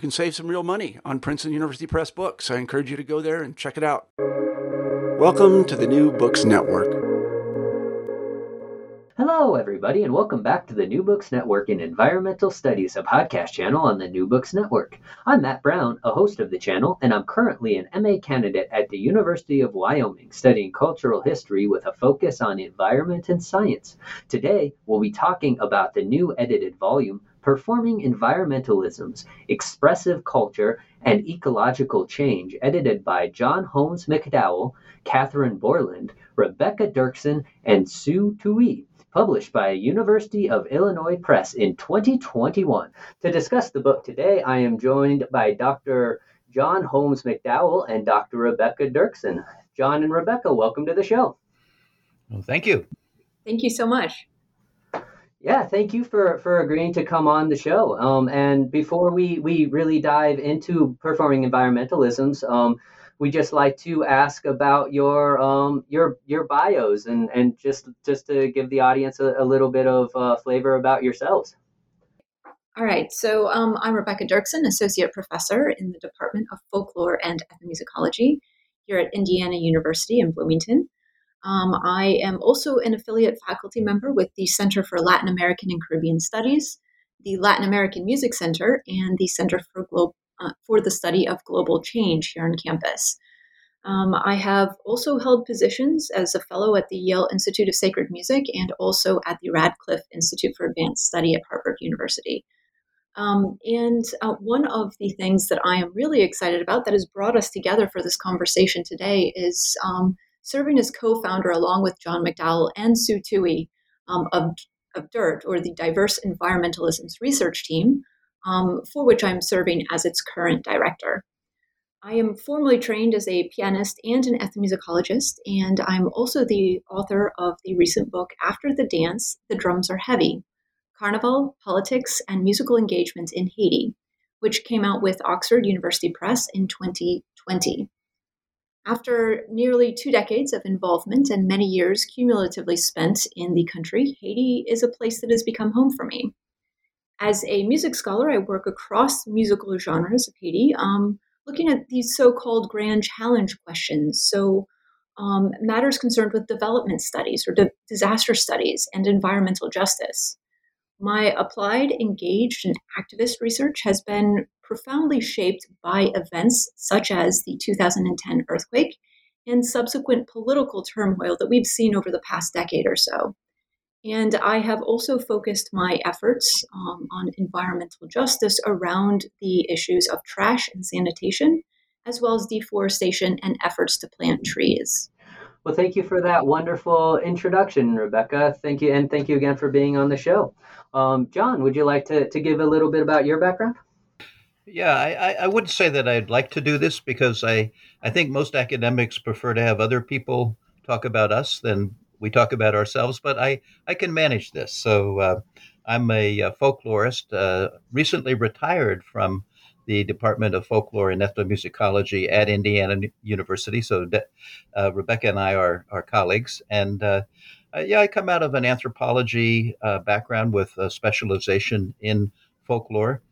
can save some real money on Princeton University Press books. I encourage you to go there and check it out. Welcome to the New Books Network. Hello, everybody, and welcome back to the New Books Network in Environmental Studies, a podcast channel on the New Books Network. I'm Matt Brown, a host of the channel, and I'm currently an MA candidate at the University of Wyoming, studying cultural history with a focus on environment and science. Today, we'll be talking about the new edited volume, Performing Environmentalisms, Expressive Culture and Ecological Change, edited by John Holmes McDowell, Catherine Borland, Rebecca Dirksen, and Sue Tui, published by University of Illinois Press in 2021. To discuss the book today, I am joined by Dr. John Holmes McDowell and Dr. Rebecca Dirksen. John and Rebecca, welcome to the show. Well, thank you. Thank you so much. Yeah, thank you for agreeing to come on the show. And before we really dive into Performing Environmentalisms, we just like to ask about your bios and just to give the audience a little bit of flavor about yourselves. All right. So I'm Rebecca Dirksen, associate professor in the Department of Folklore and Ethnomusicology here at Indiana University in Bloomington. I am also an affiliate faculty member with the Center for Latin American and Caribbean Studies, the Latin American Music Center, and the Center for the Study of Global Change here on campus. I have also held positions as a fellow at the Yale Institute of Sacred Music and also at the Radcliffe Institute for Advanced Study at Harvard University. One of the things that I am really excited about that has brought us together for this conversation today is serving as co-founder along with John McDowell and Sue Tui of DIRT, or the Diverse Environmentalisms Research Team, for which I'm serving as its current director. I am formally trained as a pianist and an ethnomusicologist, and I'm also the author of the recent book, After the Dance, The Drums Are Heavy, Carnival, Politics, and Musical Engagements in Haiti, which came out with Oxford University Press in 2020. After nearly 2 decades of involvement and many years cumulatively spent in the country, Haiti is a place that has become home for me. As a music scholar, I work across musical genres of Haiti, looking at these so-called grand challenge questions, so matters concerned with development studies or disaster studies and environmental justice. My applied, engaged, and activist research has been profoundly shaped by events such as the 2010 earthquake and subsequent political turmoil that we've seen over the past decade or so. And I have also focused my efforts on environmental justice around the issues of trash and sanitation, as well as deforestation and efforts to plant trees. Well, thank you for that wonderful introduction, Rebecca. Thank you, and thank you again for being on the show. John, would you like to give a little bit about your background? Yeah, I wouldn't say that I'd like to do this because I think most academics prefer to have other people talk about us than we talk about ourselves, but I can manage this. So I'm a folklorist, recently retired from the Department of Folklore and Ethnomusicology at Indiana University. So Rebecca and I are colleagues. And I come out of an anthropology background with a specialization in folklore.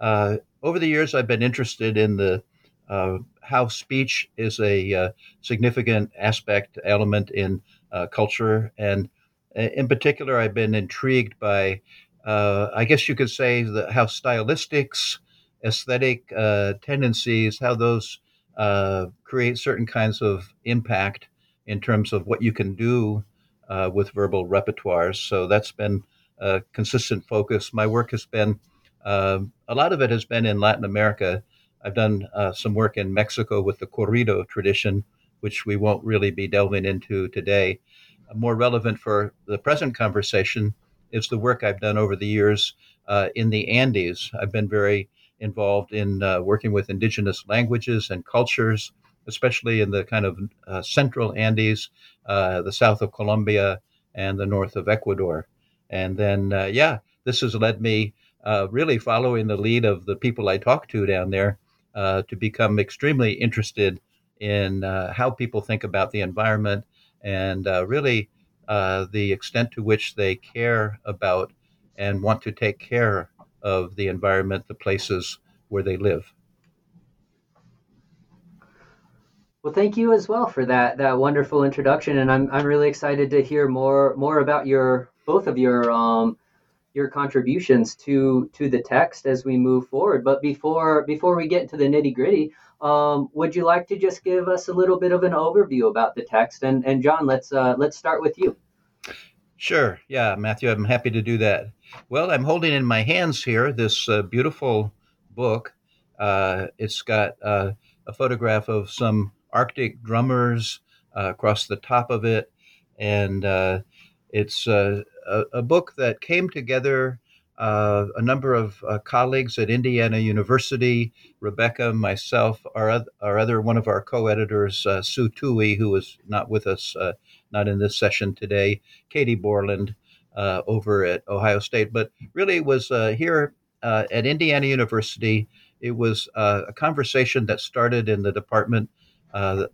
Over the years, I've been interested in the how speech is a significant element in culture. And in particular, I've been intrigued by, I guess you could say, how stylistics, aesthetic tendencies, how those create certain kinds of impact in terms of what you can do with verbal repertoires. So that's been a consistent focus. My work has been, a lot of it has been in Latin America. I've done some work in Mexico with the corrido tradition, which we won't really be delving into today. More relevant for the present conversation is the work I've done over the years in the Andes. I've been very involved in working with indigenous languages and cultures, especially in the kind of central Andes, the south of Colombia and the north of Ecuador. And then, this has led me really following the lead of the people I talk to down there to become extremely interested in how people think about the environment and really the extent to which they care about and want to take care of the environment, the places where they live. Well, thank you as well for that wonderful introduction, and I'm really excited to hear more about your contributions to the text as we move forward. But before we get into the nitty gritty, would you like to just give us a little bit of an overview about the text? And John, let's start with you. Sure. Yeah, Matthew, I'm happy to do that. Well, I'm holding in my hands here this beautiful book. It's got a photograph of some Arctic drummers across the top of it. And it's a book that came together, a number of colleagues at Indiana University, Rebecca, myself, one of our co-editors, Sue Tui, who is not with us, not in this session today, Katie Borland over at Ohio State, but really was here at Indiana University. It was a conversation that started in the Department of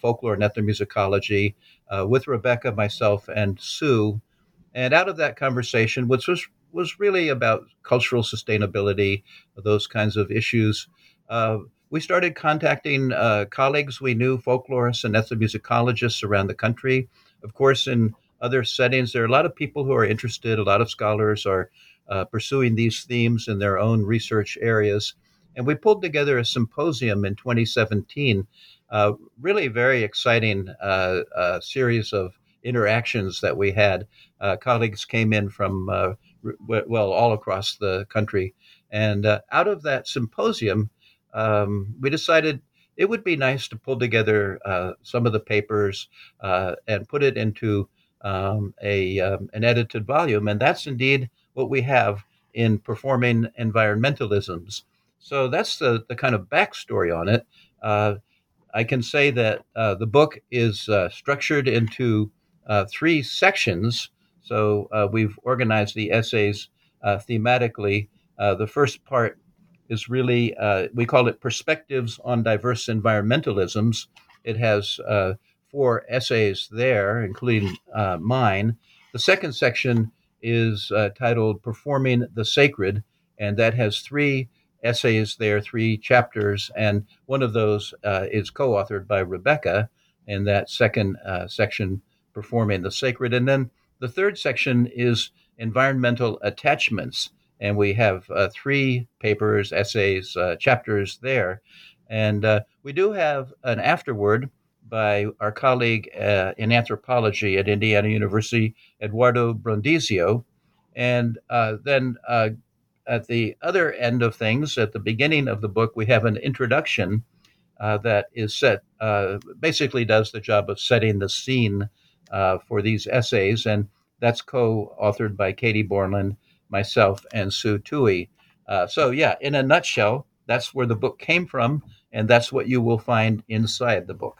Folklore and Ethnomusicology with Rebecca, myself, and Sue. And out of that conversation, which was really about cultural sustainability, those kinds of issues, we started contacting colleagues we knew, folklorists and ethnomusicologists around the country. Of course, in other settings, there are a lot of people who are interested. A lot of scholars are pursuing these themes in their own research areas. And we pulled together a symposium in 2017, really very exciting series of interactions that we had. Colleagues came in from, all across the country. And out of that symposium, we decided it would be nice to pull together some of the papers and put it into an edited volume. And that's indeed what we have in Performing Environmentalisms. So that's the kind of backstory on it. I can say that the book is structured into three sections. So we've organized the essays thematically. The first part is really, we call it Perspectives on Diverse Environmentalisms. It has four essays there, including mine. The second section is titled Performing the Sacred, and that has three essays there, three chapters, and one of those is co-authored by Rebecca in that second section, Performing the Sacred. And then the third section is Environmental Attachments, and we have three papers, essays, chapters there. And we do have an afterword by our colleague in anthropology at Indiana University, Eduardo Brondizio. And then at the other end of things, at the beginning of the book, we have an introduction that is set, basically does the job of setting the scene for these essays, and that's co-authored by Katie Borland, myself, and Sue Tui. In a nutshell, that's where the book came from, and that's what you will find inside the book.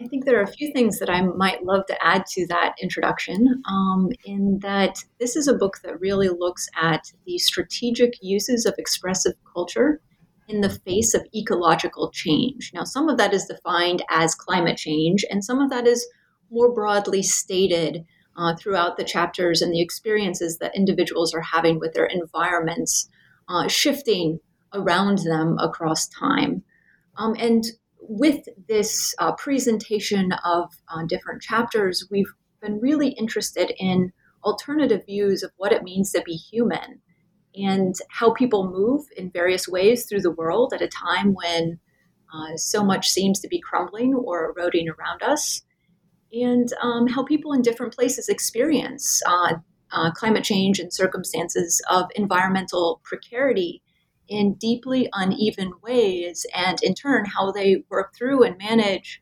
I think there are a few things that I might love to add to that introduction, in that this is a book that really looks at the strategic uses of expressive culture in the face of ecological change. Now, some of that is defined as climate change, and some of that is more broadly stated throughout the chapters and the experiences that individuals are having with their environments shifting around them across time. And with this presentation of different chapters, we've been really interested in alternative views of what it means to be human and how people move in various ways through the world at a time when so much seems to be crumbling or eroding around us, and how people in different places experience climate change and circumstances of environmental precarity in deeply uneven ways, and in turn, how they work through and manage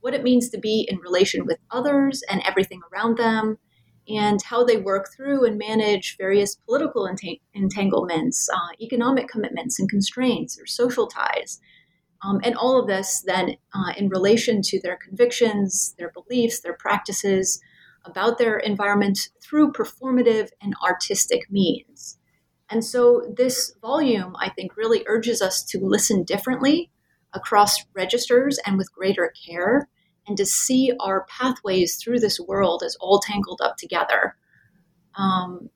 what it means to be in relation with others and everything around them, and how they work through and manage various political entanglements, economic commitments and constraints, or social ties. And all of this then in relation to their convictions, their beliefs, their practices about their environment through performative and artistic means. And so this volume, I think, really urges us to listen differently across registers and with greater care, and to see our pathways through this world as all tangled up together.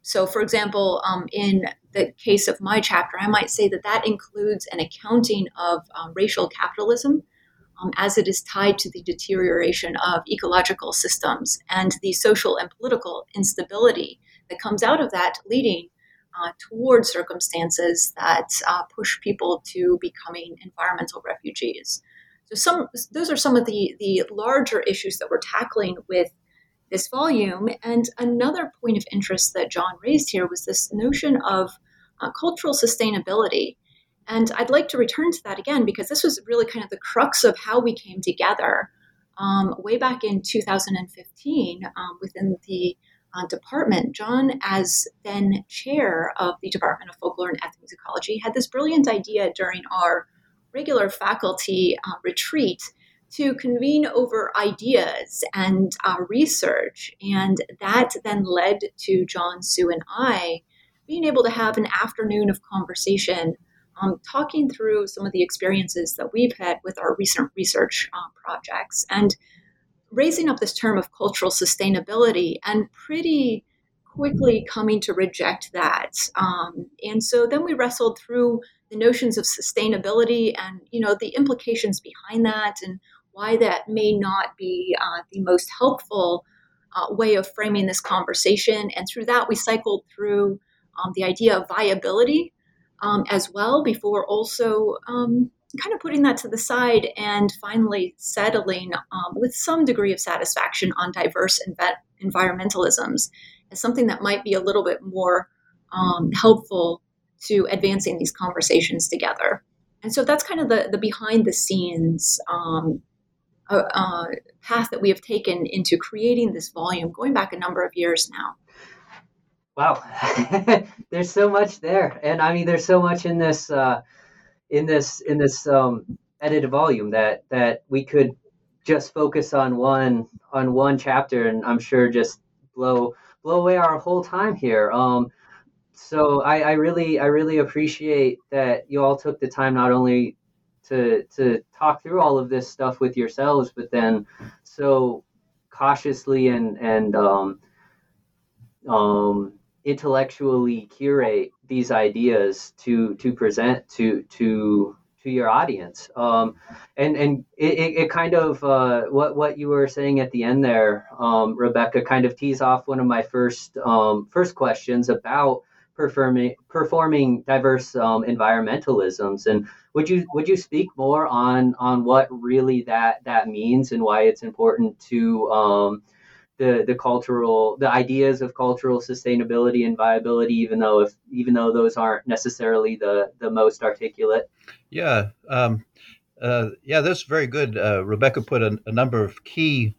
So, for example, in the case of my chapter, I might say that that includes an accounting of racial capitalism as it is tied to the deterioration of ecological systems and the social and political instability that comes out of that, leading towards circumstances that push people to becoming environmental refugees. So those are some of the larger issues that we're tackling with this volume. And another point of interest that John raised here was this notion of cultural sustainability. And I'd like to return to that again, because this was really kind of the crux of how we came together way back in 2015 within the department. John, as then chair of the Department of Folklore and Ethnomusicology, had this brilliant idea during our regular faculty retreat to convene over ideas and research. And that then led to John, Sue, and I being able to have an afternoon of conversation talking through some of the experiences that we've had with our recent research projects, and raising up this term of cultural sustainability and pretty quickly coming to reject that. And so then we wrestled through the notions of sustainability and, you know, the implications behind that and why that may not be the most helpful way of framing this conversation. And through that, we cycled through the idea of viability as well, before also kind of putting that to the side and finally settling with some degree of satisfaction on diverse environmentalisms as something that might be a little bit more helpful to advancing these conversations together. And so that's kind of the behind the scenes path that we have taken into creating this volume, going back a number of years now. Wow. There's so much there. And I mean, there's so much in this edited volume that we could just focus on one chapter, and I'm sure just blow away our whole time here. So I really appreciate that you all took the time not only to talk through all of this stuff with yourselves, but then so cautiously and intellectually curate these ideas to present to your audience. And it kind of what you were saying at the end there, Rebecca, kind of tees off one of my first questions about performing diverse environmentalisms. And would you speak more on what really that means and why it's important to the ideas of cultural sustainability and viability, even though those aren't necessarily the most articulate? Yeah. Yeah, that's very good. Rebecca put a number of key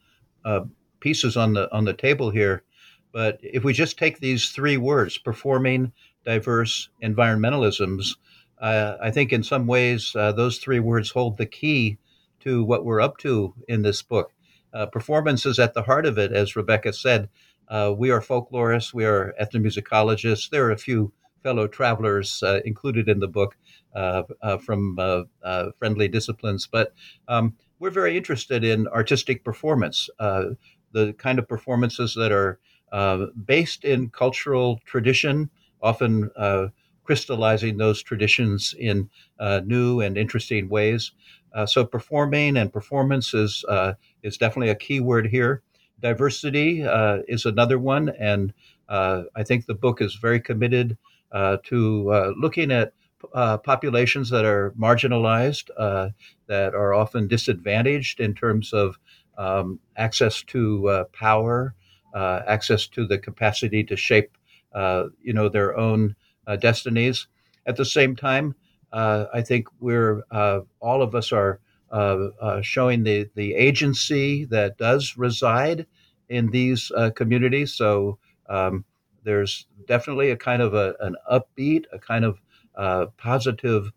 pieces on the table here. But if we just take these three words, performing diverse environmentalisms, I think in some ways those three words hold the key to what we're up to in this book. Performance is at the heart of it, as Rebecca said. We are folklorists, we are ethnomusicologists. There are a few fellow travelers included in the book from friendly disciplines. But we're very interested in artistic performance, the kind of performances that are based in cultural tradition, often crystallizing those traditions in new and interesting ways. So performing and performance is definitely a key word here. Diversity is another one, and I think the book is very committed to looking at populations that are marginalized, that are often disadvantaged in terms of access to power, access to the capacity to shape, their own destinies. At the same time, I think we're all of us are showing the agency that does reside in these communities. So there's definitely a kind of an upbeat, a kind of positive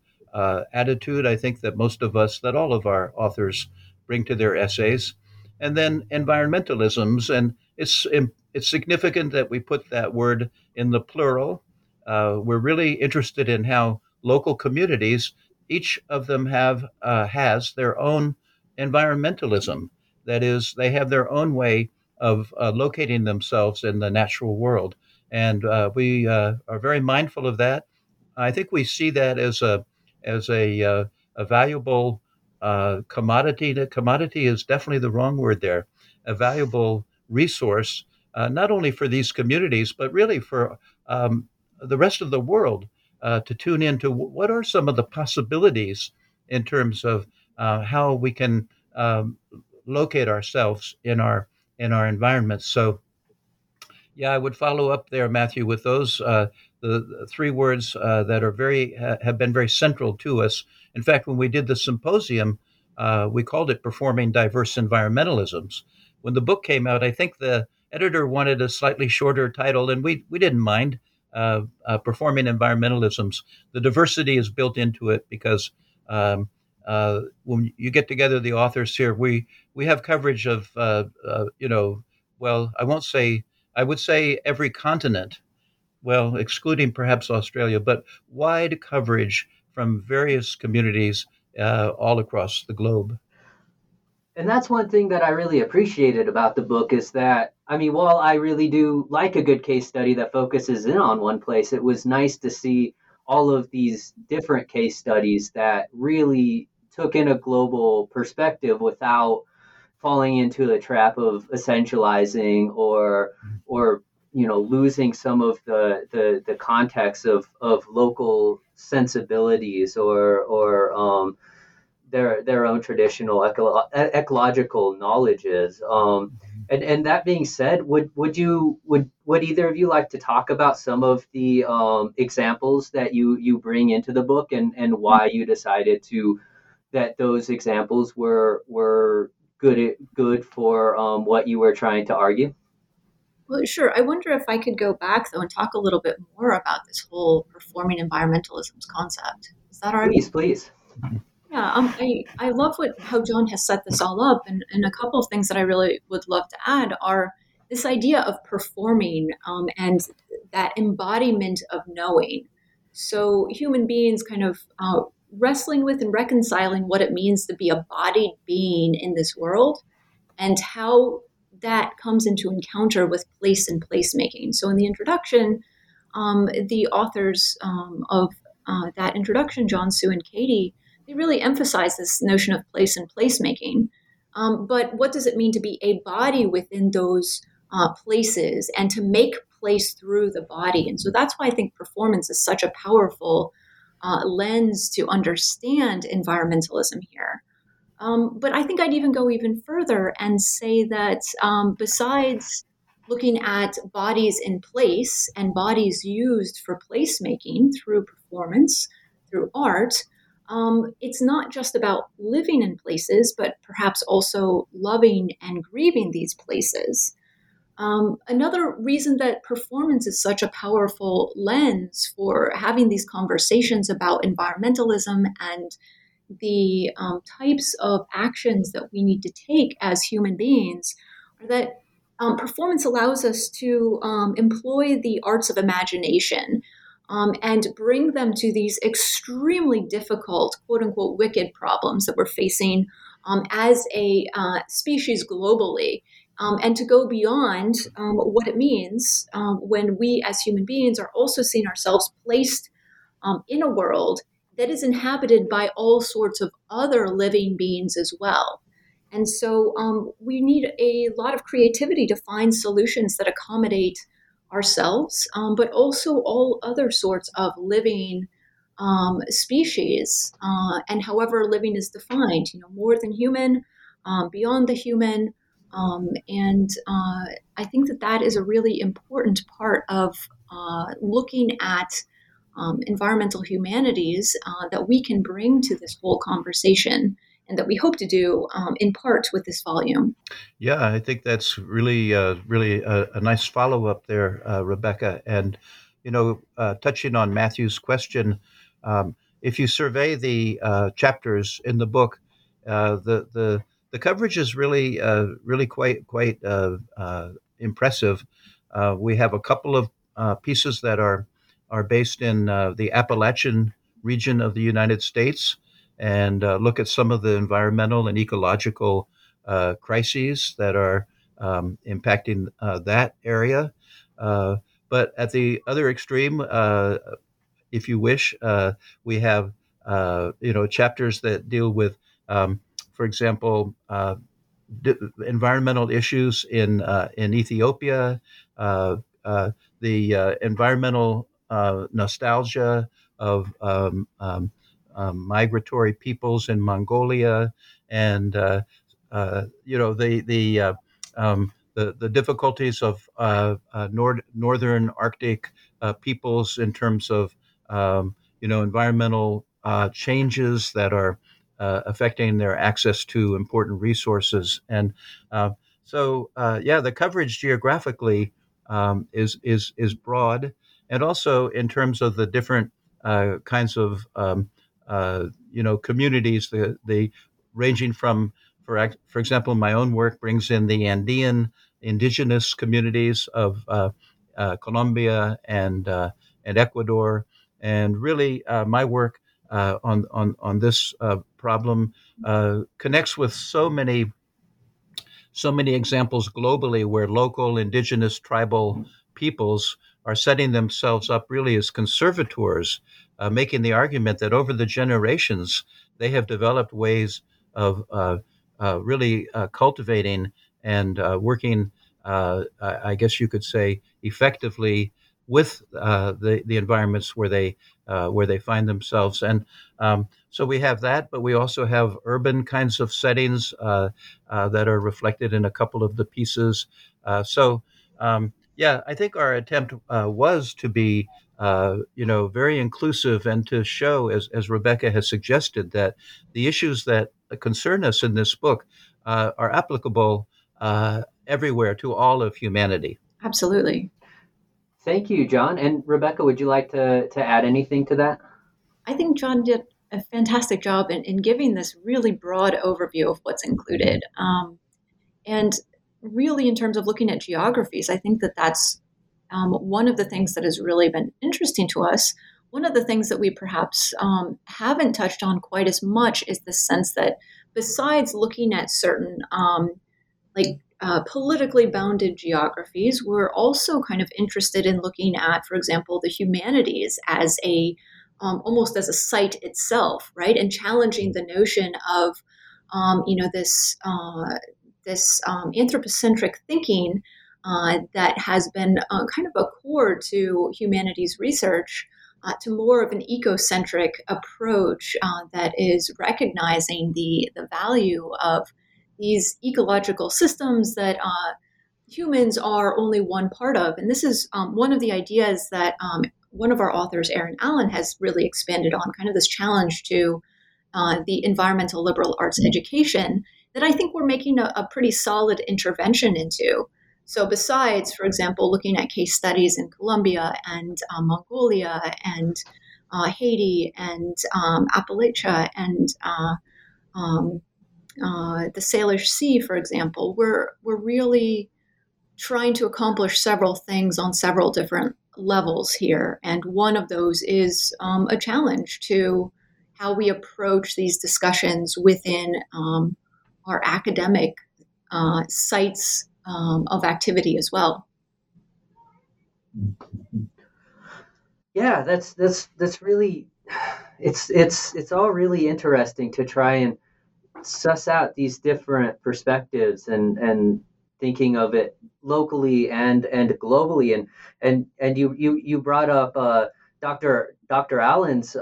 attitude, I think, that most of us, that all of our authors bring to their essays. And then environmentalisms, and it's significant that we put that word in the plural. We're really interested in how local communities, each of them has their own environmentalism. That is, they have their own way of locating themselves in the natural world. And we are very mindful of that. I think we see that as a valuable commodity. The commodity is definitely the wrong word there. A valuable resource, not only for these communities, but really for the rest of the world. To tune into what are some of the possibilities in terms of how we can locate ourselves in our environments. So, I would follow up there, Matthew, with those the three words that are have been very central to us. In fact, when we did the symposium, we called it Performing Diverse Environmentalisms. When the book came out, I think the editor wanted a slightly shorter title, and we didn't mind. Performing environmentalisms, the diversity is built into it because when you get together, the authors here, we have coverage of, I would say every continent, well, excluding perhaps Australia, but wide coverage from various communities all across the globe. And that's one thing that I really appreciated about the book is that, while I really do like a good case study that focuses in on one place, it was nice to see all of these different case studies that really took in a global perspective without falling into the trap of essentializing or losing some of the context of local sensibilities or their own traditional ecological knowledges. And that being said, would either of you like to talk about some of the examples that you bring into the book and why you decided that those examples were good for what you were trying to argue? Well, sure. I wonder if I could go back though and talk a little bit more about this whole performing environmentalisms concept. Is that all right? Please. Yeah, I love how John has set this all up, and a couple of things that I really would love to add are this idea of performing and that embodiment of knowing. So human beings kind of wrestling with and reconciling what it means to be a bodied being in this world and how that comes into encounter with place and placemaking. So in the introduction, the authors of that introduction, John, Sue, and Katie, they really emphasize this notion of place and placemaking. But what does it mean to be a body within those places and to make place through the body? And so that's why I think performance is such a powerful lens to understand environmentalism here. But I think I'd even go even further and say that besides looking at bodies in place and bodies used for placemaking through performance, through art, it's not just about living in places, but perhaps also loving and grieving these places. Another reason that performance is such a powerful lens for having these conversations about environmentalism and the types of actions that we need to take as human beings are that performance allows us to employ the arts of imagination. and bring them to these extremely difficult, quote unquote, wicked problems that we're facing as a species globally, and to go beyond what it means when we as human beings are also seeing ourselves placed in a world that is inhabited by all sorts of other living beings as well. And so we need a lot of creativity to find solutions that accommodate ourselves, but also all other sorts of living species, and however living is defined, you know, more than human, beyond the human. And I think that that is a really important part of looking at environmental humanities that we can bring to this whole conversation, and that we hope to do in part with this volume. Yeah, I think that's really a nice follow-up there, Rebecca. And, you know, touching on Matthew's question, if you survey the chapters in the book, the coverage is really quite impressive. We have a couple of pieces that are based in the Appalachian region of the United States, and look at some of the environmental and ecological crises that are impacting that area. But at the other extreme, if you wish, we have chapters that deal with, for example, environmental issues in Ethiopia, the environmental nostalgia of migratory peoples in Mongolia, and the difficulties of northern Arctic peoples in terms of environmental changes that are affecting their access to important resources, and so the coverage geographically is broad, and also in terms of the different kinds of communities, the ranging from, for example, my own work brings in the Andean indigenous communities of Colombia and Ecuador, and really my work on this problem connects with so many examples globally where local indigenous tribal peoples are setting themselves up really as conservators, making the argument that over the generations, they have developed ways of really cultivating and working, I guess you could say, effectively with the environments where they find themselves. And so we have that, but we also have urban kinds of settings that are reflected in a couple of the pieces. Yeah, I think our attempt was to be, very inclusive and to show, as Rebecca has suggested, that the issues that concern us in this book are applicable everywhere to all of humanity. Absolutely. Thank you, John. And Rebecca, would you like to add anything to that? I think John did a fantastic job in giving this really broad overview of what's included. And really, in terms of looking at geographies, I think that that's one of the things that has really been interesting to us. One of the things that we perhaps haven't touched on quite as much is the sense that besides looking at certain politically bounded geographies, we're also kind of interested in looking at, for example, the humanities as a almost as a site itself, right? And challenging the notion of this anthropocentric thinking that has been kind of a core to humanities research, to more of an ecocentric approach that is recognizing the value of these ecological systems that humans are only one part of. And this is one of the ideas that one of our authors, Aaron Allen, has really expanded on, kind of this challenge to the environmental liberal arts education that I think we're making a pretty solid intervention into. So besides, for example, looking at case studies in Colombia and Mongolia and Haiti and Appalachia and the Salish Sea, for example, we're really trying to accomplish several things on several different levels here. And one of those is a challenge to how we approach these discussions within our academic sites of activity as well. Yeah, that's really, it's all really interesting to try and suss out these different perspectives and thinking of it locally and globally. And you brought up Dr. Allen's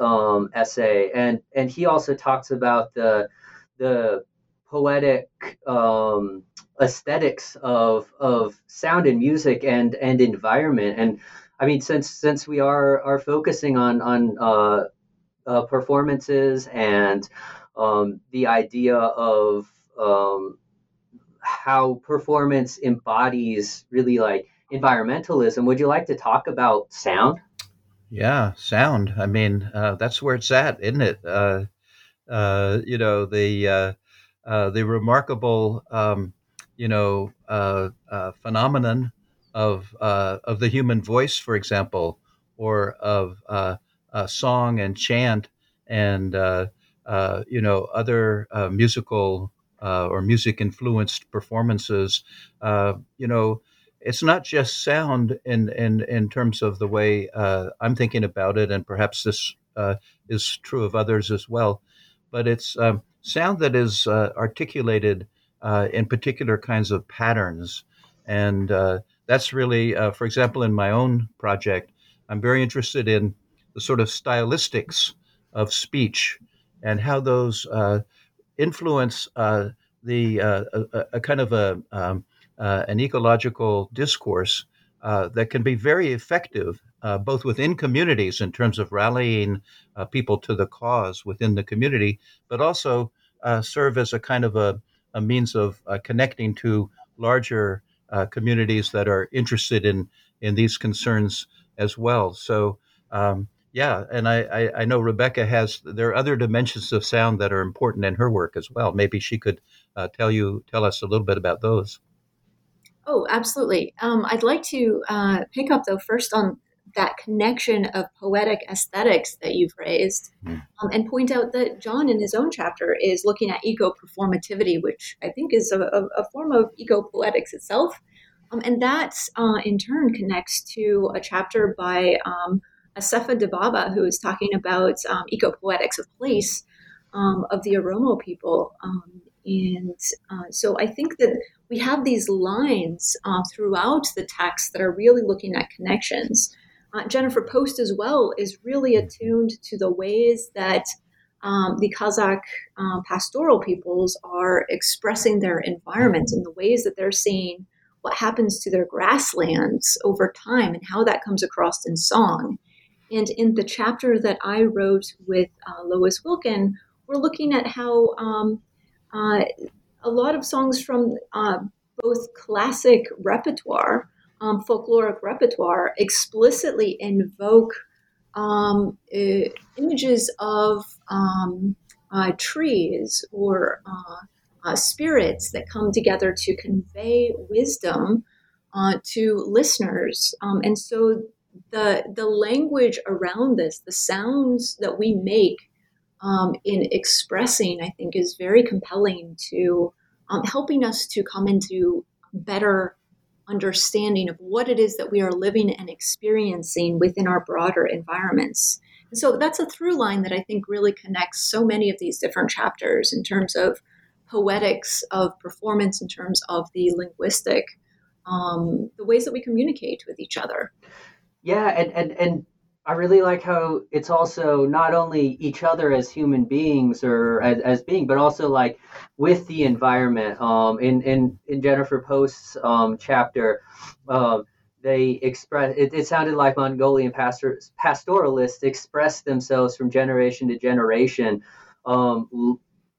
essay, and he also talks about the poetic aesthetics of sound and music and environment. And I mean, since we are focusing on performances and the idea of how performance embodies really like environmentalism, would you like to talk about sound? Yeah, sound. I mean, that's where it's at, isn't it? You know, the remarkable, phenomenon of the human voice, for example, or of song and chant and other musical or music-influenced performances. It's not just sound in terms of the way I'm thinking about it, and perhaps this is true of others as well, but it's sound that is articulated in particular kinds of patterns. And that's really, for example, in my own project, I'm very interested in the sort of stylistics of speech and how those influence an ecological discourse that can be very effective both within communities in terms of rallying people to the cause within the community, but also serve as a kind of a means of connecting to larger communities that are interested in these concerns as well. So, and I know Rebecca there are other dimensions of sound that are important in her work as well. Maybe she could tell us a little bit about those. Oh, absolutely. I'd like to pick up, though, first on that connection of poetic aesthetics that you've raised and point out that John, in his own chapter, is looking at eco-performativity, which I think is a form of eco-poetics itself. And that, in turn, connects to a chapter by Assefa Dibaba, who is talking about eco-poetics of place, of the Oromo people. So I think that we have these lines throughout the text that are really looking at connections. Jennifer Post as well is really attuned to the ways that the Kazakh pastoral peoples are expressing their environment and the ways that they're seeing what happens to their grasslands over time and how that comes across in song. And in the chapter that I wrote with Lois Wilkin, we're looking at how a lot of songs from both classic repertoire, folkloric repertoire, explicitly invoke images of trees or spirits that come together to convey wisdom to listeners. And so the language around this, the sounds that we make in expressing, I think, is very compelling to helping us to come into better understanding of what it is that we are living and experiencing within our broader environments. And so that's a through line that I think really connects so many of these different chapters in terms of poetics, of performance, in terms of the linguistic, the ways that we communicate with each other. Yeah, and I really like how it's also not only each other as human beings or as being, but also like with the environment. In Jennifer Post's chapter, they express it sounded like Mongolian pastoralists express themselves from generation to generation,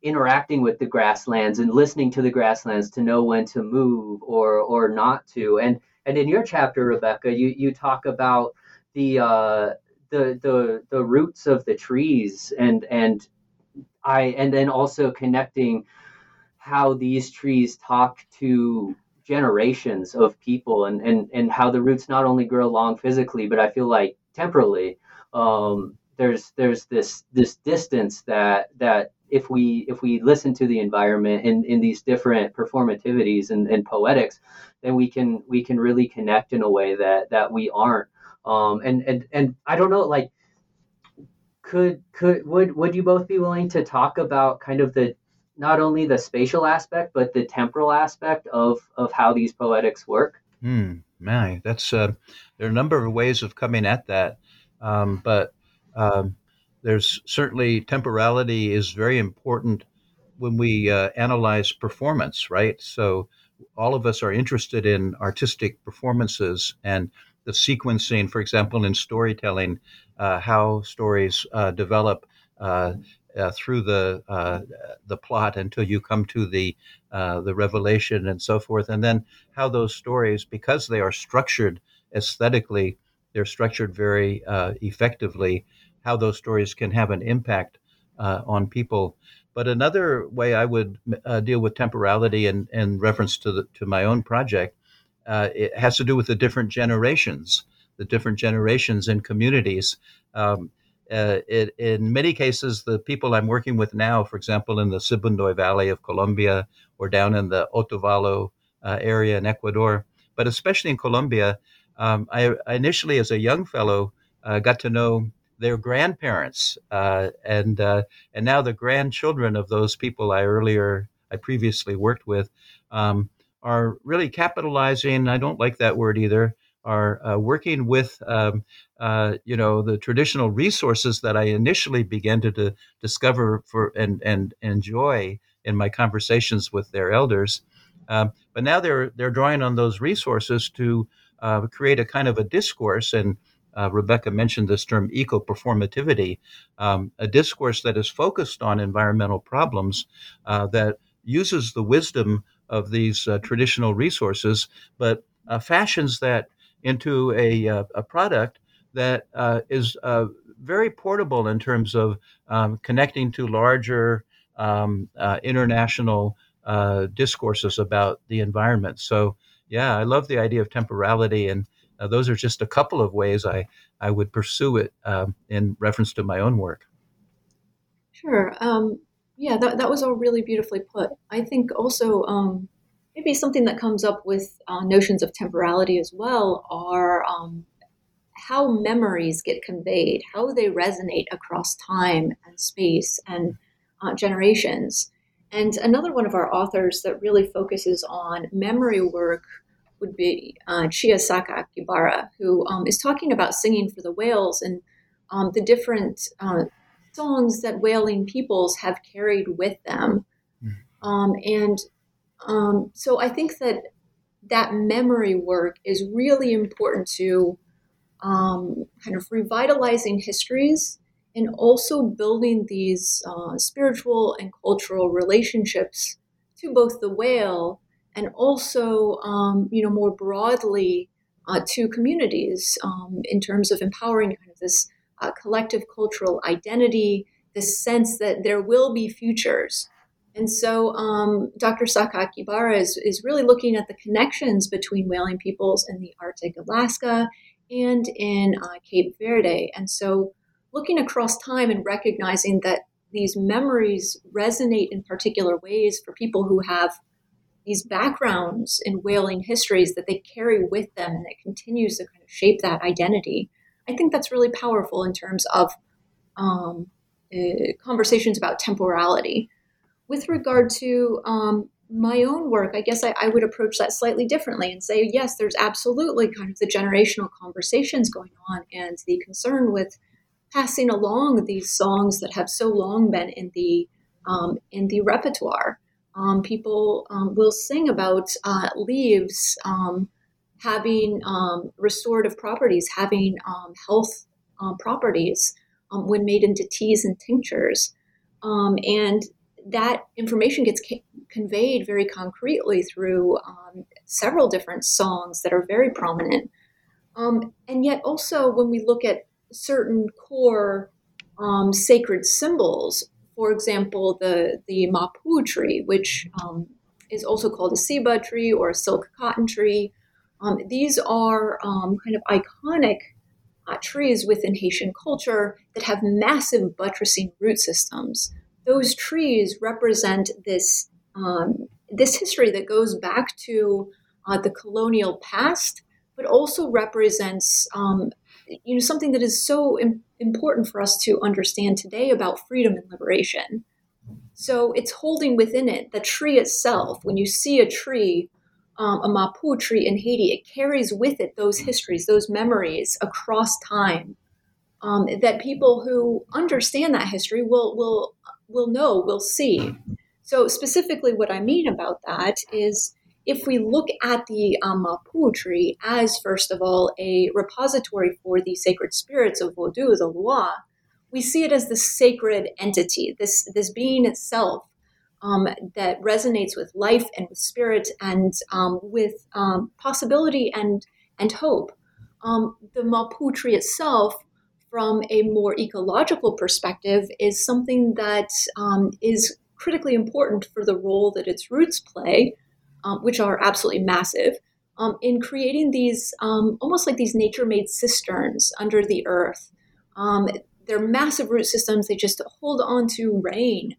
interacting with the grasslands and listening to the grasslands to know when to move or not to. And in your chapter, Rebecca, you talk about the roots of the trees and then also connecting how these trees talk to generations of people and how the roots not only grow long physically, but I feel like temporally, there's this distance that if we listen to the environment in these different performativities and poetics, then we can really connect in a way that we aren't. And I don't know, like, would you both be willing to talk about kind of the, not only the spatial aspect, but the temporal aspect of how these poetics work? There are a number of ways of coming at that. But there's certainly temporality is very important when we analyze performance, right? So all of us are interested in artistic performances and the sequencing, for example, in storytelling, how stories develop through the plot until you come to the revelation and so forth, and then how those stories, because they are structured aesthetically, they're structured very effectively, how those stories can have an impact on people. But another way I would deal with temporality in reference to my own project, it has to do with the different generations and communities. In many cases, the people I'm working with now, for example, in the Sibundoy Valley of Colombia or down in the Otavalo area in Ecuador, but especially in Colombia, I initially, as a young fellow, got to know their grandparents, and now the grandchildren of those people I previously worked with are really capitalizing. I don't like that word either. Are working with the traditional resources that I initially began to discover for and enjoy in my conversations with their elders, but now they're drawing on those resources to create a kind of a discourse, and Rebecca mentioned this term eco-performativity, a discourse that is focused on environmental problems that uses the wisdom of these traditional resources, but fashions that into a product that is very portable in terms of connecting to larger international discourses about the environment. So, yeah, I love the idea of temporality, and those are just a couple of ways I would pursue it in reference to my own work. Sure. That was all really beautifully put. I think also maybe something that comes up with notions of temporality as well are how memories get conveyed, how they resonate across time and space and generations. And another one of our authors that really focuses on memory work would be Chiyasaka Akibara, who is talking about singing for the whales and the different songs that whaling peoples have carried with them. So I think that memory work is really important to kind of revitalizing histories and also building these spiritual and cultural relationships to both the whale and also, more broadly to communities in terms of empowering kind of this collective cultural identity, this sense that there will be futures. And so Dr. Saka Akibara is really looking at the connections between whaling peoples in the Arctic, Alaska, and in Cape Verde. And so looking across time and recognizing that these memories resonate in particular ways for people who have these backgrounds in whaling histories that they carry with them, and it continues to kind of shape that identity. I think that's really powerful in terms of conversations about temporality. With regard to my own work, I guess I would approach that slightly differently and say, yes, there's absolutely kind of the generational conversations going on and the concern with passing along these songs that have so long been in the repertoire. People will sing about leaves having restorative properties, having health properties when made into teas and tinctures. And that information gets conveyed very concretely through several different songs that are very prominent. And yet also when we look at certain core sacred symbols, for example, the Mapou tree, which is also called a ceiba tree or a silk cotton tree. These are kind of iconic trees within Haitian culture that have massive buttressing root systems. Those trees represent this this history that goes back to the colonial past, but also represents something that is so important for us to understand today about freedom and liberation. So it's holding within it the tree itself. When you see a tree, a Mapou tree in Haiti, it carries with it those histories, those memories across time, that people who understand that history will know, will see. So specifically what I mean about that is if we look at the Mapou tree as, first of all, a repository for the sacred spirits of Vodou, the Loa, we see it as the sacred entity, this being itself that resonates with life and with spirit and with possibility and hope. The Mapou tree itself, from a more ecological perspective, is something that is critically important for the role that its roots play, which are absolutely massive, in creating these almost like these nature-made cisterns under the earth. They're massive root systems. They just hold on to rain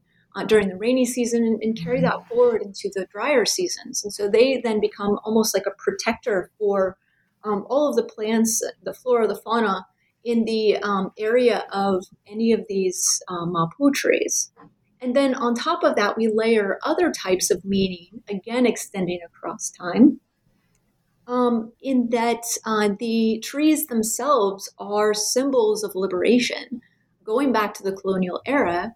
during the rainy season and carry that forward into the drier seasons. And so they then become almost like a protector for all of the plants, the flora, the fauna in the area of any of these Mapou trees. And then on top of that, we layer other types of meaning, again, extending across time, in that the trees themselves are symbols of liberation. Going back to the colonial era,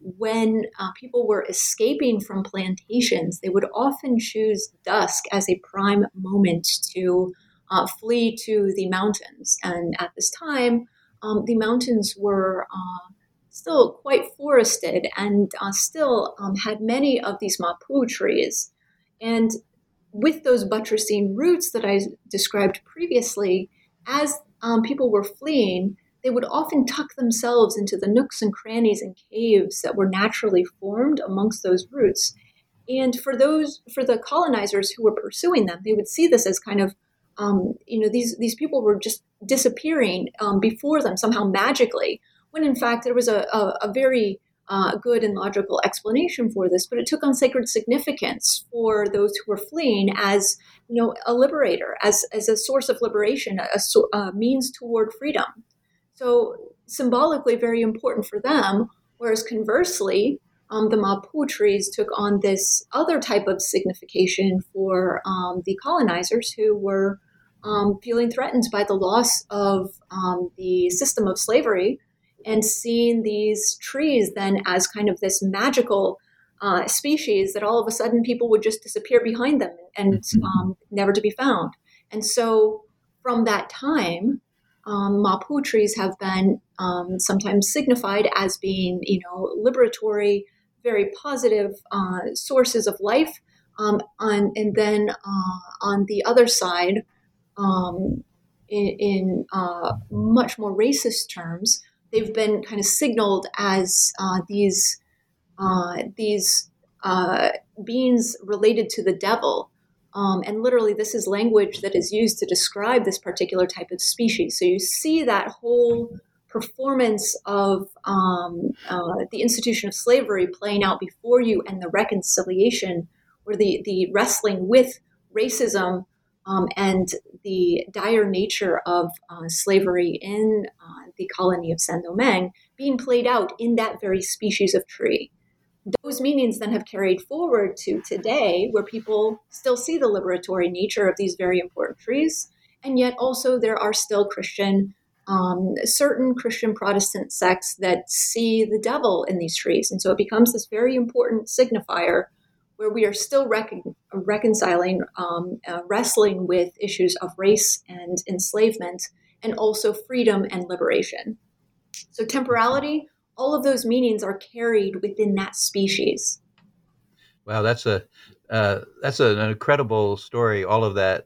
when people were escaping from plantations, they would often choose dusk as a prime moment to flee to the mountains. And at this time, the mountains were still quite forested and still had many of these Mapou trees. And with those buttressing roots that I described previously, as people were fleeing, they would often tuck themselves into the nooks and crannies and caves that were naturally formed amongst those roots. And for the colonizers who were pursuing them, they would see this as kind of, these people were just disappearing before them somehow magically, when in fact there was a very good and logical explanation for this, but it took on sacred significance for those who were fleeing as, a liberator, as a source of liberation, a means toward freedom. So symbolically very important for them, whereas conversely, the Mapou trees took on this other type of signification for the colonizers who were feeling threatened by the loss of the system of slavery, and seeing these trees then as kind of this magical species that all of a sudden people would just disappear behind them and never to be found. And so from that time, Mapou trees have been sometimes signified as being, liberatory, very positive sources of life. On the other side, in much more racist terms, they've been kind of signaled as these beings related to the devil. And literally, this is language that is used to describe this particular type of species. So you see that whole performance of the institution of slavery playing out before you, and the reconciliation or the wrestling with racism and the dire nature of slavery in the colony of Saint-Domingue being played out in that very species of tree. Those meanings then have carried forward to today, where people still see the liberatory nature of these very important trees. And yet also there are still Christian, certain Christian Protestant sects that see the devil in these trees. And so it becomes this very important signifier where we are still reconciling, wrestling with issues of race and enslavement, and also freedom and liberation. So temporality, all of those meanings are carried within that species. Wow, that's an incredible story. All of that,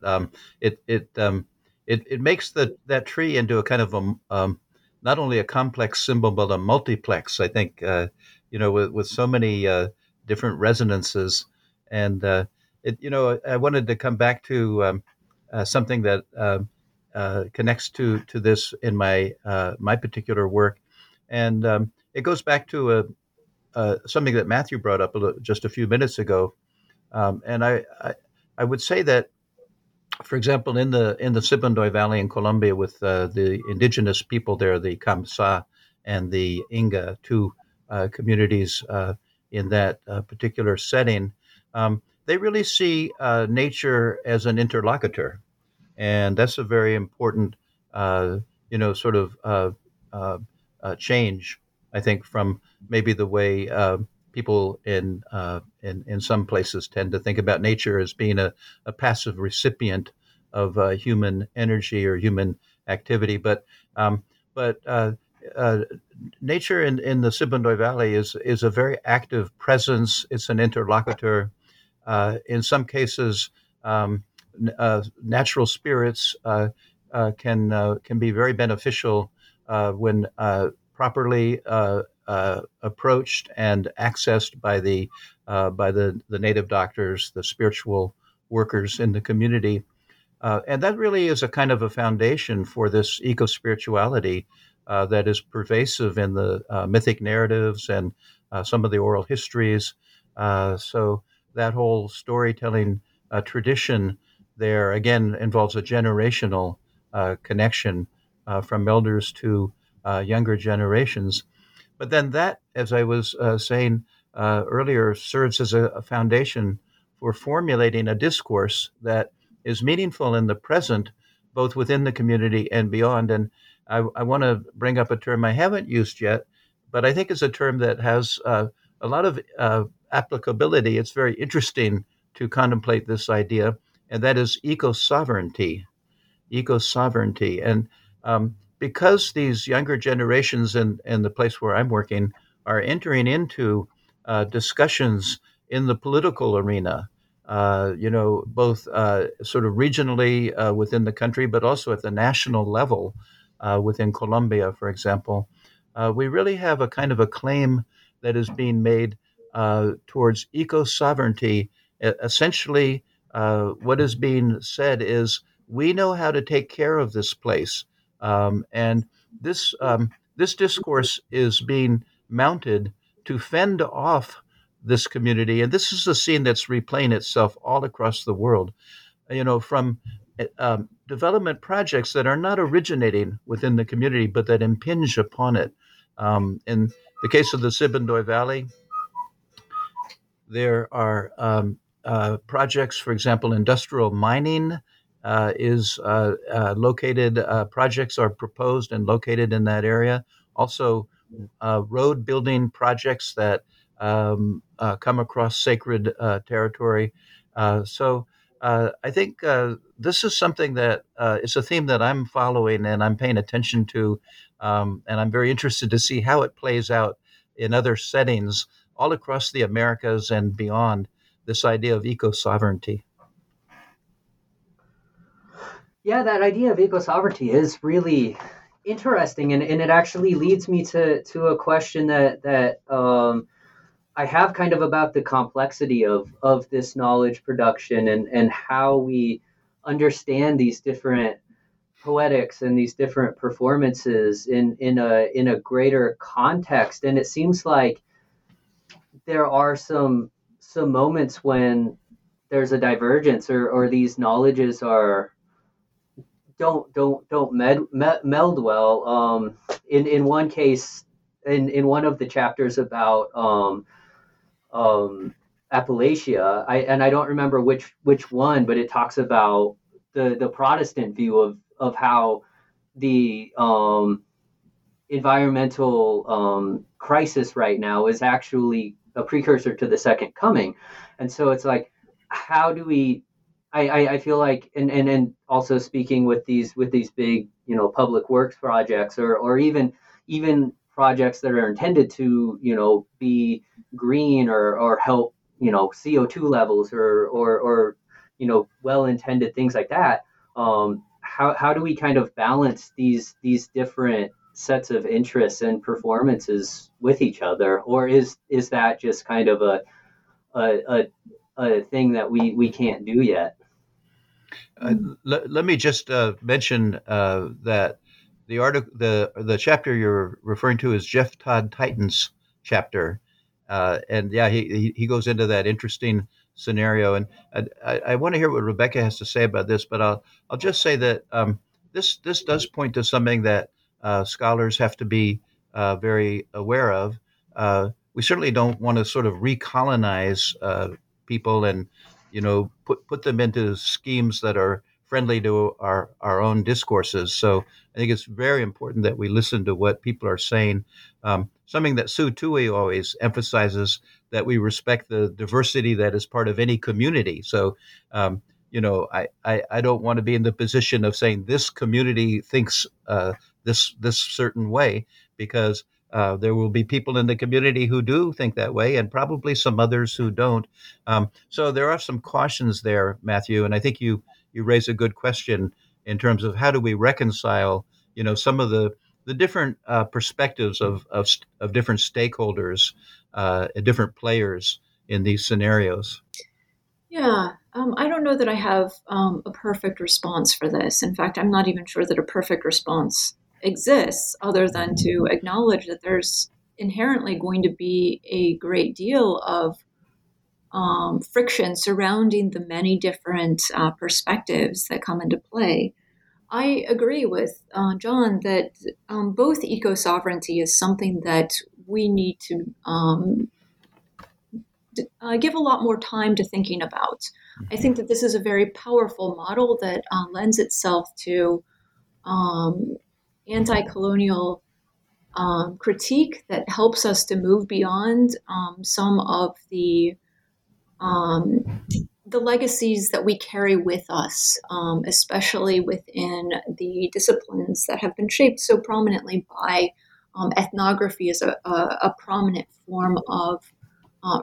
it makes that tree into a kind of not only a complex symbol but a multiplex. I think with so many different resonances, And I wanted to come back to something that connects to this in my particular work, and it goes back to something that Matthew brought up just a few minutes ago. And I would say that, for example, in the Sibundoy Valley in Colombia, with the indigenous people there, the Kamsá and the Inga, two communities in that particular setting, they really see nature as an interlocutor, and that's a very important, change, I think, from maybe the way people in some places tend to think about nature as being a passive recipient of human energy or human activity. But nature in the Sibundoy Valley is a very active presence. It's an interlocutor. In some cases, natural spirits can be very beneficial when properly approached and accessed by the native doctors, the spiritual workers in the community, and that really is a kind of a foundation for this eco-spirituality that is pervasive in the mythic narratives and some of the oral histories. So that whole storytelling tradition there, again, involves a generational connection from elders to younger generations. But then that, as I was saying earlier, serves as a foundation for formulating a discourse that is meaningful in the present, both within the community and beyond. And I want to bring up a term I haven't used yet, but I think it's a term that has a lot of applicability. It's very interesting to contemplate this idea, and that is eco-sovereignty. Eco-sovereignty. And because these younger generations in the place where I'm working are entering into discussions in the political arena, both sort of regionally within the country, but also at the national level within Colombia, for example, we really have a kind of a claim that is being made towards eco-sovereignty. Essentially, what is being said is, we know how to take care of this place. And this discourse is being mounted to fend off this community. And this is a scene that's replaying itself all across the world, from development projects that are not originating within the community, but that impinge upon it. In the case of the Sibundoy Valley, there are projects, for example, industrial mining located, projects are proposed and located in that area. Also, road building projects that come across sacred territory. So I think this is something that it's a theme that I'm following and I'm paying attention to, and I'm very interested to see how it plays out in other settings all across the Americas and beyond, this idea of eco-sovereignty. Yeah, that idea of eco-sovereignty is really interesting, and it actually leads me to a question that I have kind of about the complexity of this knowledge production and how we understand these different poetics and these different performances in a greater context. And it seems like there are some moments when there's a divergence or these knowledges don't meld well. In one case, in one of the chapters about Appalachia, I don't remember which one, but it talks about the Protestant view of how the environmental crisis right now is actually a precursor to the second coming. And so it's like, how do we, I feel like, and also speaking with these big, public works projects or even projects that are intended to, be green or help, CO2 levels or well-intended things like that. How do we kind of balance these different sets of interests and performances with each other, or is that just kind of a a thing that we can't do yet. Let me just mention that the article, the chapter you're referring to is Jeff Todd Titan's chapter, and yeah, he goes into that interesting scenario, and I want to hear what Rebecca has to say about this, but I'll just say that this does point to something that scholars have to be very aware of. We certainly don't want to sort of recolonize people and, you know, put them into schemes that are friendly to our own discourses. So I think it's very important that we listen to what people are saying. Something that Sue Tui always emphasizes, that we respect the diversity that is part of any community. So, you know, I don't want to be in the position of saying this community thinks this certain way, because there will be people in the community who do think that way, and probably some others who don't. So there are some cautions there, Matthew, and I think you raise a good question in terms of how do we reconcile, you know, some of the different perspectives of different stakeholders, different players in these scenarios. Yeah, I don't know that I have a perfect response for this. In fact, I'm not even sure that a perfect response exists, other than to acknowledge that there's inherently going to be a great deal of friction surrounding the many different perspectives that come into play. I agree with John that both eco-sovereignty is something that we need to give a lot more time to thinking about. I think that this is a very powerful model that lends itself to anti-colonial critique that helps us to move beyond some of the legacies that we carry with us, especially within the disciplines that have been shaped so prominently by ethnography as a prominent form of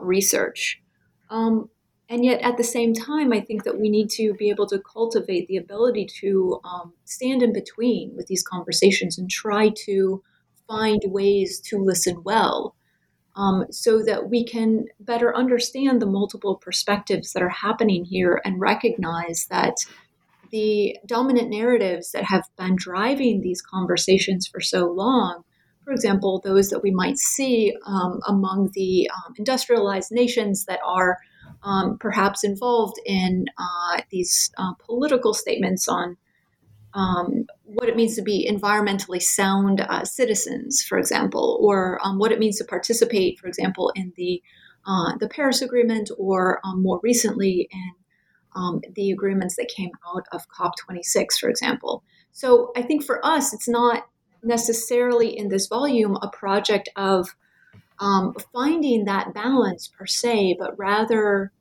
research. And yet at the same time, I think that we need to be able to cultivate the ability to stand in between with these conversations and try to find ways to listen well, so that we can better understand the multiple perspectives that are happening here and recognize that the dominant narratives that have been driving these conversations for so long, for example, those that we might see among the industrialized nations that are perhaps involved in these political statements on what it means to be environmentally sound citizens, for example, or what it means to participate, for example, in the Paris Agreement, or more recently in the agreements that came out of COP26, for example. So I think for us, it's not necessarily in this volume a project of finding that balance per se, but rather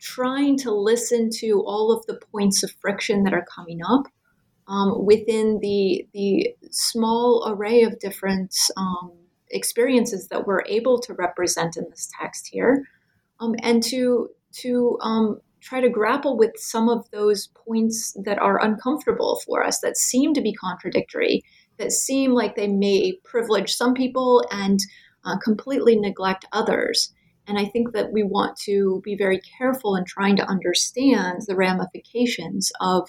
trying to listen to all of the points of friction that are coming up within the small array of different experiences that we're able to represent in this text here, and to try to grapple with some of those points that are uncomfortable for us, that seem to be contradictory, that seem like they may privilege some people and completely neglect others. And I think that we want to be very careful in trying to understand the ramifications of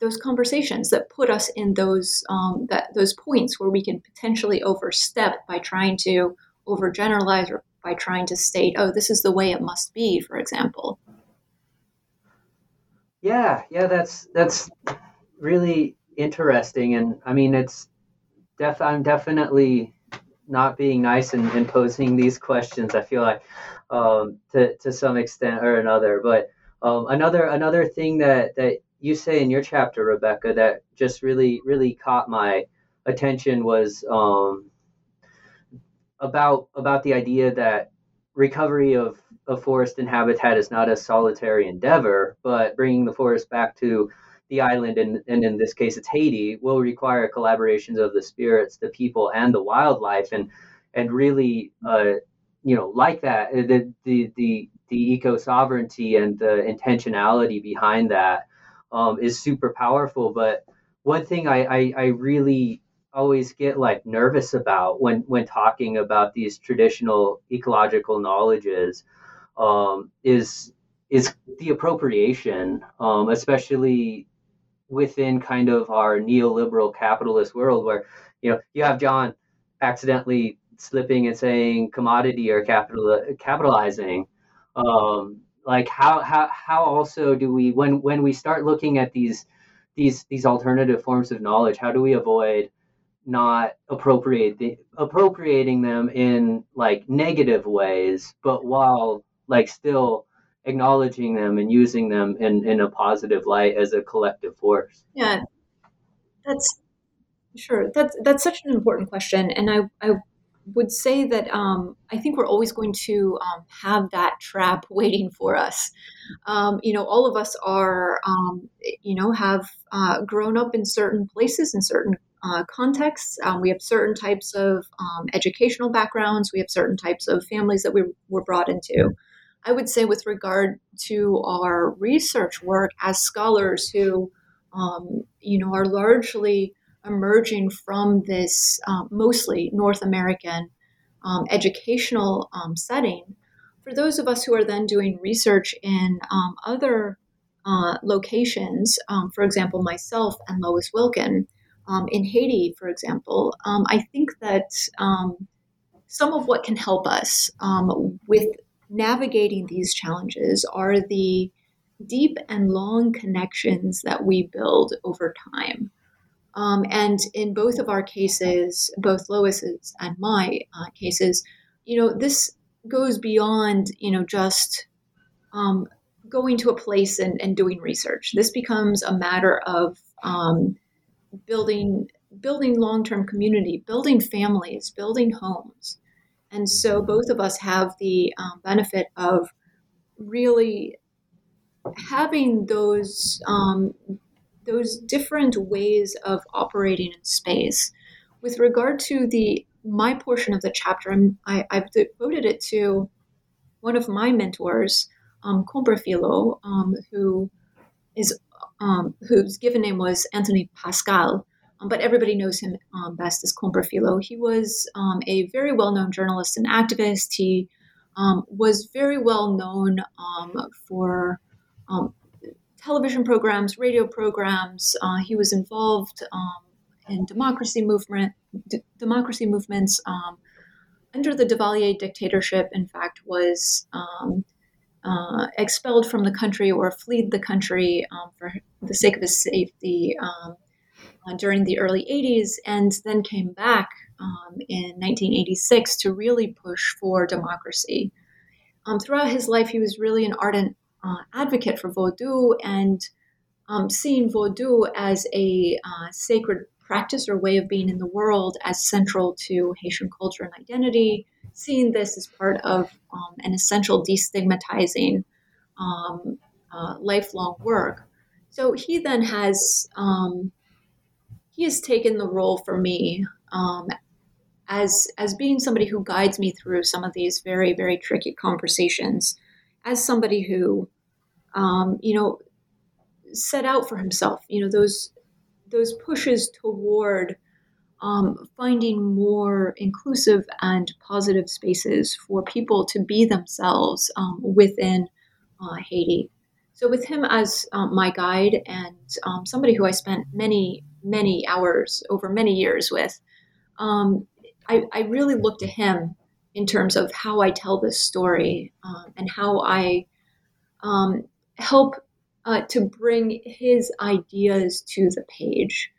those conversations that put us in those points where we can potentially overstep by trying to overgeneralize, or by trying to state, oh, this is the way it must be, for example. Yeah, that's really interesting. And I mean, I'm definitely not being nice and posing these questions, I feel like, to some extent or another. But another thing that you say in your chapter, Rebecca, that just really, really caught my attention was about the idea that recovery of forest and habitat is not a solitary endeavor, but bringing the forest back to the island, and in this case, it's Haiti, will require collaborations of the spirits, the people, and the wildlife, and really, you know, like that, the eco sovereignty and the intentionality behind that is super powerful. But one thing I really always get like nervous about when talking about these traditional ecological knowledges is the appropriation, especially within kind of our neoliberal capitalist world, where, you know, you have John accidentally slipping and saying commodity or capitalizing. Like how also do we, when we start looking at these alternative forms of knowledge, how do we avoid not appropriating them in like negative ways, but while like still acknowledging them and using them in a positive light as a collective force? Yeah, that's sure. That's such an important question. And I would say that I think we're always going to have that trap waiting for us. You know, all of us are, you know, have grown up in certain places, in certain contexts. We have certain types of educational backgrounds. We have certain types of families that we were brought into. I would say with regard to our research work as scholars who, you know, are largely emerging from this mostly North American educational setting, for those of us who are then doing research in other locations, for example, myself and Lois Wilkin in Haiti, for example, I think that some of what can help us with navigating these challenges are the deep and long connections that we build over time. And in both of our cases, both Lois's and my cases, you know, this goes beyond, you know, just going to a place and doing research. This becomes a matter of building long-term community, building families, building homes. And so both of us have the benefit of really having those different ways of operating in space. With regard to my portion of the chapter, I've devoted it to one of my mentors, Konpè Filo, whose given name was Anthony Pascal, but everybody knows him best as Konpè Filo. He was a very well-known journalist and activist. He was very well known for television programs, radio programs. He was involved in democracy movements under the Duvalier dictatorship. In fact, was expelled from the country or fled the country for the sake of his safety during the early 80s, and then came back in 1986 to really push for democracy. Throughout his life, he was really an ardent advocate for Vodou and seeing Vodou as a sacred practice or way of being in the world as central to Haitian culture and identity, seeing this as part of an essential destigmatizing lifelong work. So he then has taken the role for me as being somebody who guides me through some of these very, very tricky conversations, as somebody who, you know, set out for himself, you know, those pushes toward finding more inclusive and positive spaces for people to be themselves within Haiti. So with him as my guide and somebody who I spent many, many hours over many years with, I really look to him in terms of how I tell this story and how I help to bring his ideas to the page.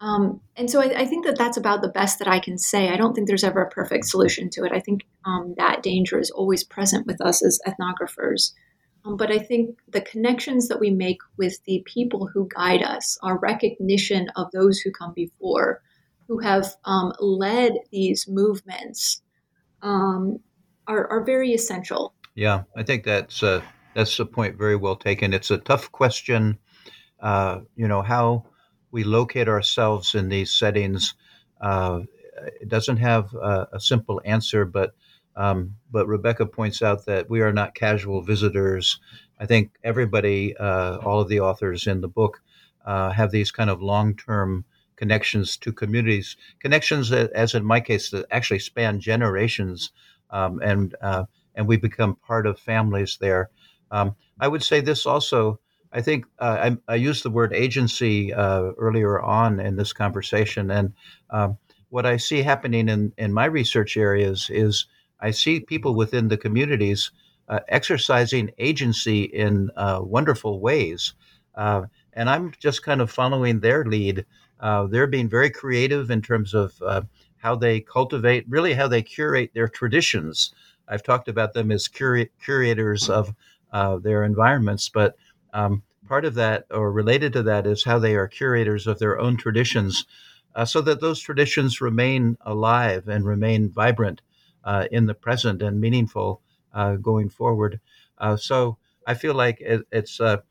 And so I think that that's about the best that I can say. I don't think there's ever a perfect solution to it. I think that danger is always present with us as ethnographers. But I think the connections that we make with the people who guide us, our recognition of those who come before, who have led these movements, are very essential. Yeah, I think that's a point very well taken. It's a tough question, you know, how we locate ourselves in these settings. It doesn't have a simple answer, but Rebecca points out that we are not casual visitors. I think everybody, all of the authors in the book, have these kind of long-term connections to communities, connections that, as in my case, that actually span generations, and and we become part of families there. I would say this also, I think I used the word agency earlier on in this conversation. And what I see happening in my research areas is I see people within the communities exercising agency in wonderful ways. And I'm just kind of following their lead. They're being very creative in terms of how they cultivate, really how they curate their traditions. I've talked about them as curators of their environments, but part of that or related to that is how they are curators of their own traditions so that those traditions remain alive and remain vibrant in the present and meaningful going forward. So I feel like it's the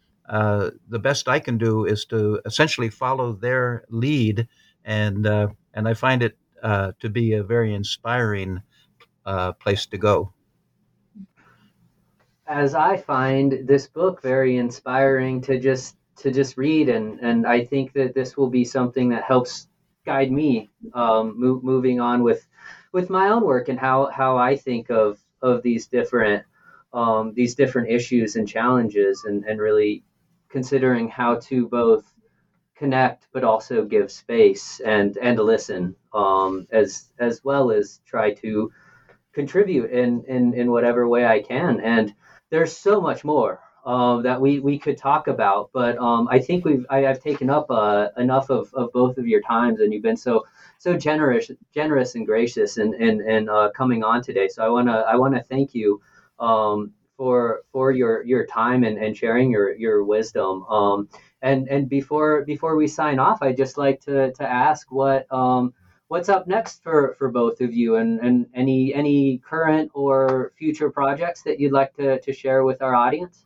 best I can do is to essentially follow their lead, and I find it to be a very inspiring place to go. As I find this book very inspiring to just read, and I think that this will be something that helps guide me moving on with my own work and how I think of these different issues and challenges, and really considering how to both connect but also give space and listen, as well as try to contribute in whatever way I can. And there's so much more that we could talk about, but I think I've taken up enough of both of your times, and you've been so generous and gracious in coming on today. So I wanna thank you for your time and sharing your wisdom. And before we sign off, I'd just like to ask what's up next for both of you, and any current or future projects that you'd like to share with our audience.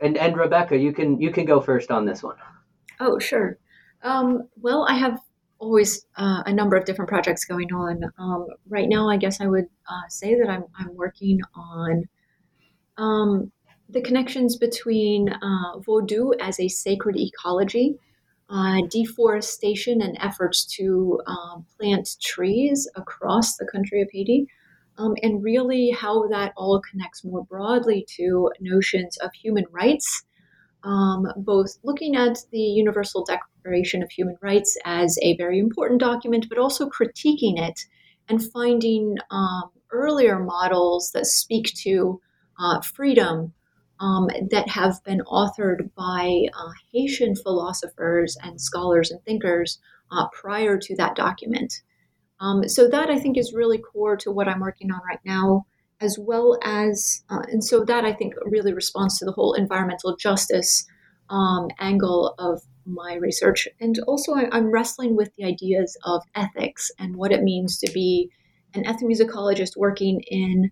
And Rebecca, you can go first on this one. Oh, sure. Well, I have always a number of different projects going on. Right now, I guess I would say that I'm working on the connections between Vodou as a sacred ecology, deforestation, and efforts to plant trees across the country of Haiti, and really how that all connects more broadly to notions of human rights, both looking at the Universal Declaration of Human Rights as a very important document, but also critiquing it and finding earlier models that speak to freedom that have been authored by Haitian philosophers and scholars and thinkers prior to that document. So that, I think, is really core to what I'm working on right now, as well as, and so that, I think, really responds to the whole environmental justice angle of my research. And also I'm wrestling with the ideas of ethics and what it means to be an ethnomusicologist working in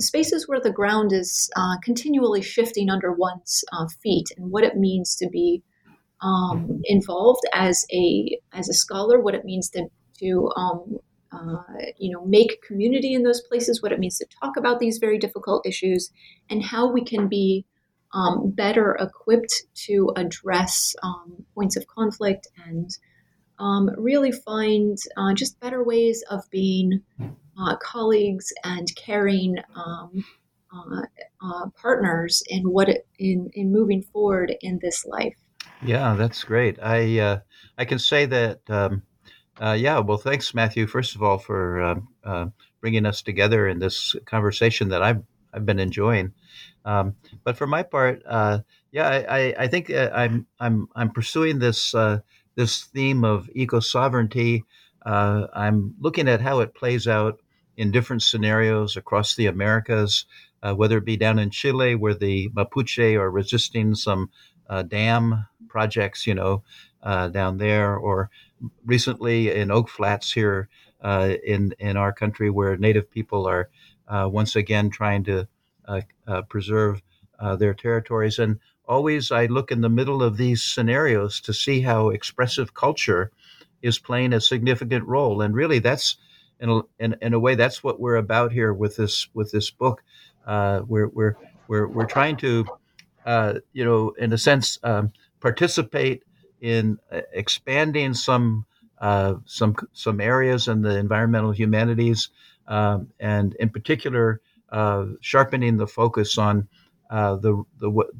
spaces where the ground is continually shifting under one's feet, and what it means to be involved as a scholar, what it means to make community in those places, what it means to talk about these very difficult issues, and how we can be better equipped to address points of conflict and really find just better ways of being colleagues and caring partners in in moving forward in this life. Yeah, that's great. I can say that. Well, thanks, Matthew. First of all, for bringing us together in this conversation that I've been enjoying. But for my part, I think I'm pursuing this theme of eco-sovereignty. I'm looking at how it plays out in different scenarios across the Americas, whether it be down in Chile where the Mapuche are resisting some dam projects, down there, or recently in Oak Flats here in our country where Native people are once again trying to preserve their territories. And always I look in the middle of these scenarios to see how expressive culture is playing a significant role, and really, that's in a way that's what we're about here with this book. We're trying to, in a sense, participate in expanding some areas in the environmental humanities, and in particular, sharpening the focus on the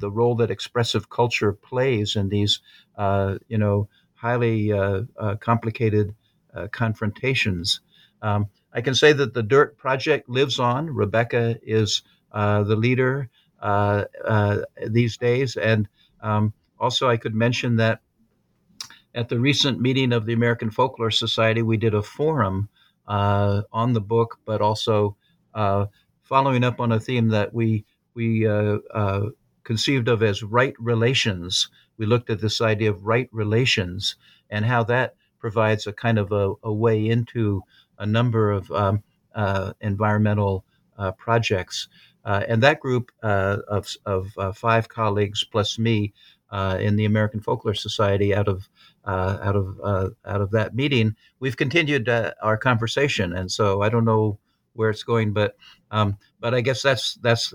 role that expressive culture plays in these, highly complicated confrontations. I can say that the DIRT project lives on. Rebecca is the leader these days. And also I could mention that at the recent meeting of the American Folklore Society, we did a forum on the book, but also following up on a theme that we conceived of as right relations. We looked at this idea of right relations and how that provides a kind of a way into a number of environmental projects. And that group of five colleagues plus me in the American Folklore Society, out of that meeting, we've continued our conversation. And so I don't know where it's going, but I guess that's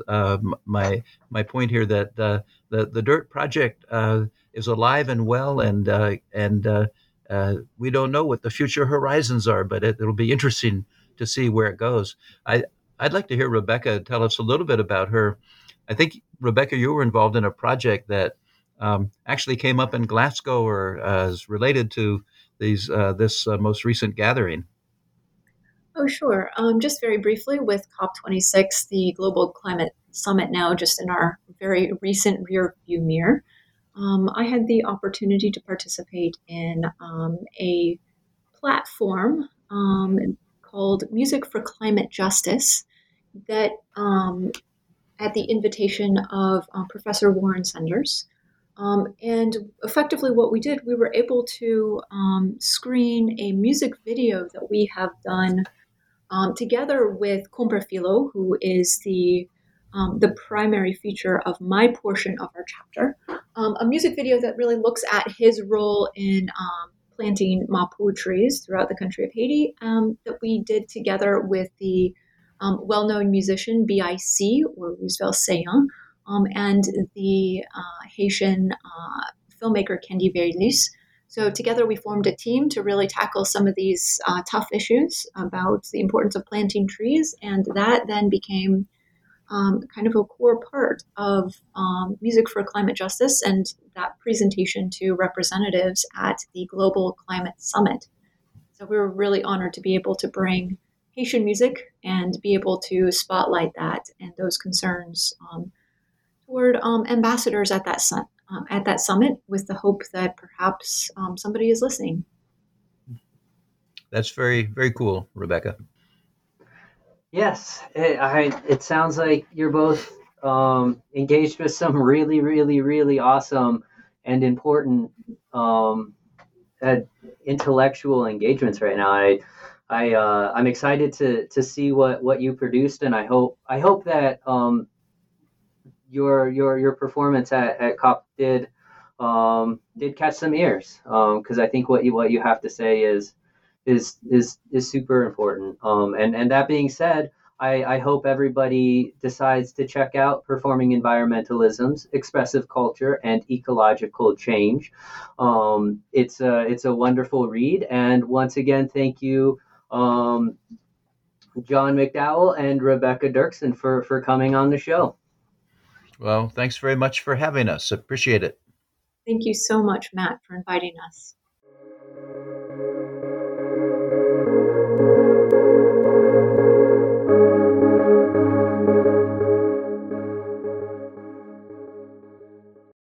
my point here, that the DIRT project is alive and well, and we don't know what the future horizons are, but it'll be interesting to see where it goes. I'd like to hear Rebecca tell us a little bit about her. I think, Rebecca, you were involved in a project that actually came up in Glasgow, or is related to these this most recent gathering. Oh, sure. Just very briefly, with COP26, the Global Climate Summit, now just in our very recent rear-view mirror, I had the opportunity to participate in a platform called Music for Climate Justice that, at the invitation of Professor Warren Senders. And effectively what we did, we were able to screen a music video that we have done together with Konpè Filo, who is the primary feature of my portion of our chapter, a music video that really looks at his role in planting Mapou trees throughout the country of Haiti, that we did together with the well-known musician BIC, or Roosevelt Sayon, and the Haitian filmmaker Kendi Verlis. So together we formed a team to really tackle some of these tough issues about the importance of planting trees, and that then became kind of a core part of Music for Climate Justice and that presentation to representatives at the Global Climate Summit. So we were really honored to be able to bring Haitian music and be able to spotlight that and those concerns toward ambassadors at that summit, with the hope that perhaps somebody is listening. That's very, very cool, Rebecca. Yes, it sounds like you're both engaged with some really, really, really awesome and important intellectual engagements right now. I'm excited to see what you produced, and I hope that your performance at COP did catch some ears, because I think what you have to say is super important. And that being said, I hope everybody decides to check out Performing Environmentalisms, Expressive Culture, and Ecological Change. It's a wonderful read. And once again, thank you, John McDowell and Rebecca Dirksen, for coming on the show. Well, thanks very much for having us. Appreciate it. Thank you so much, Matt, for inviting us.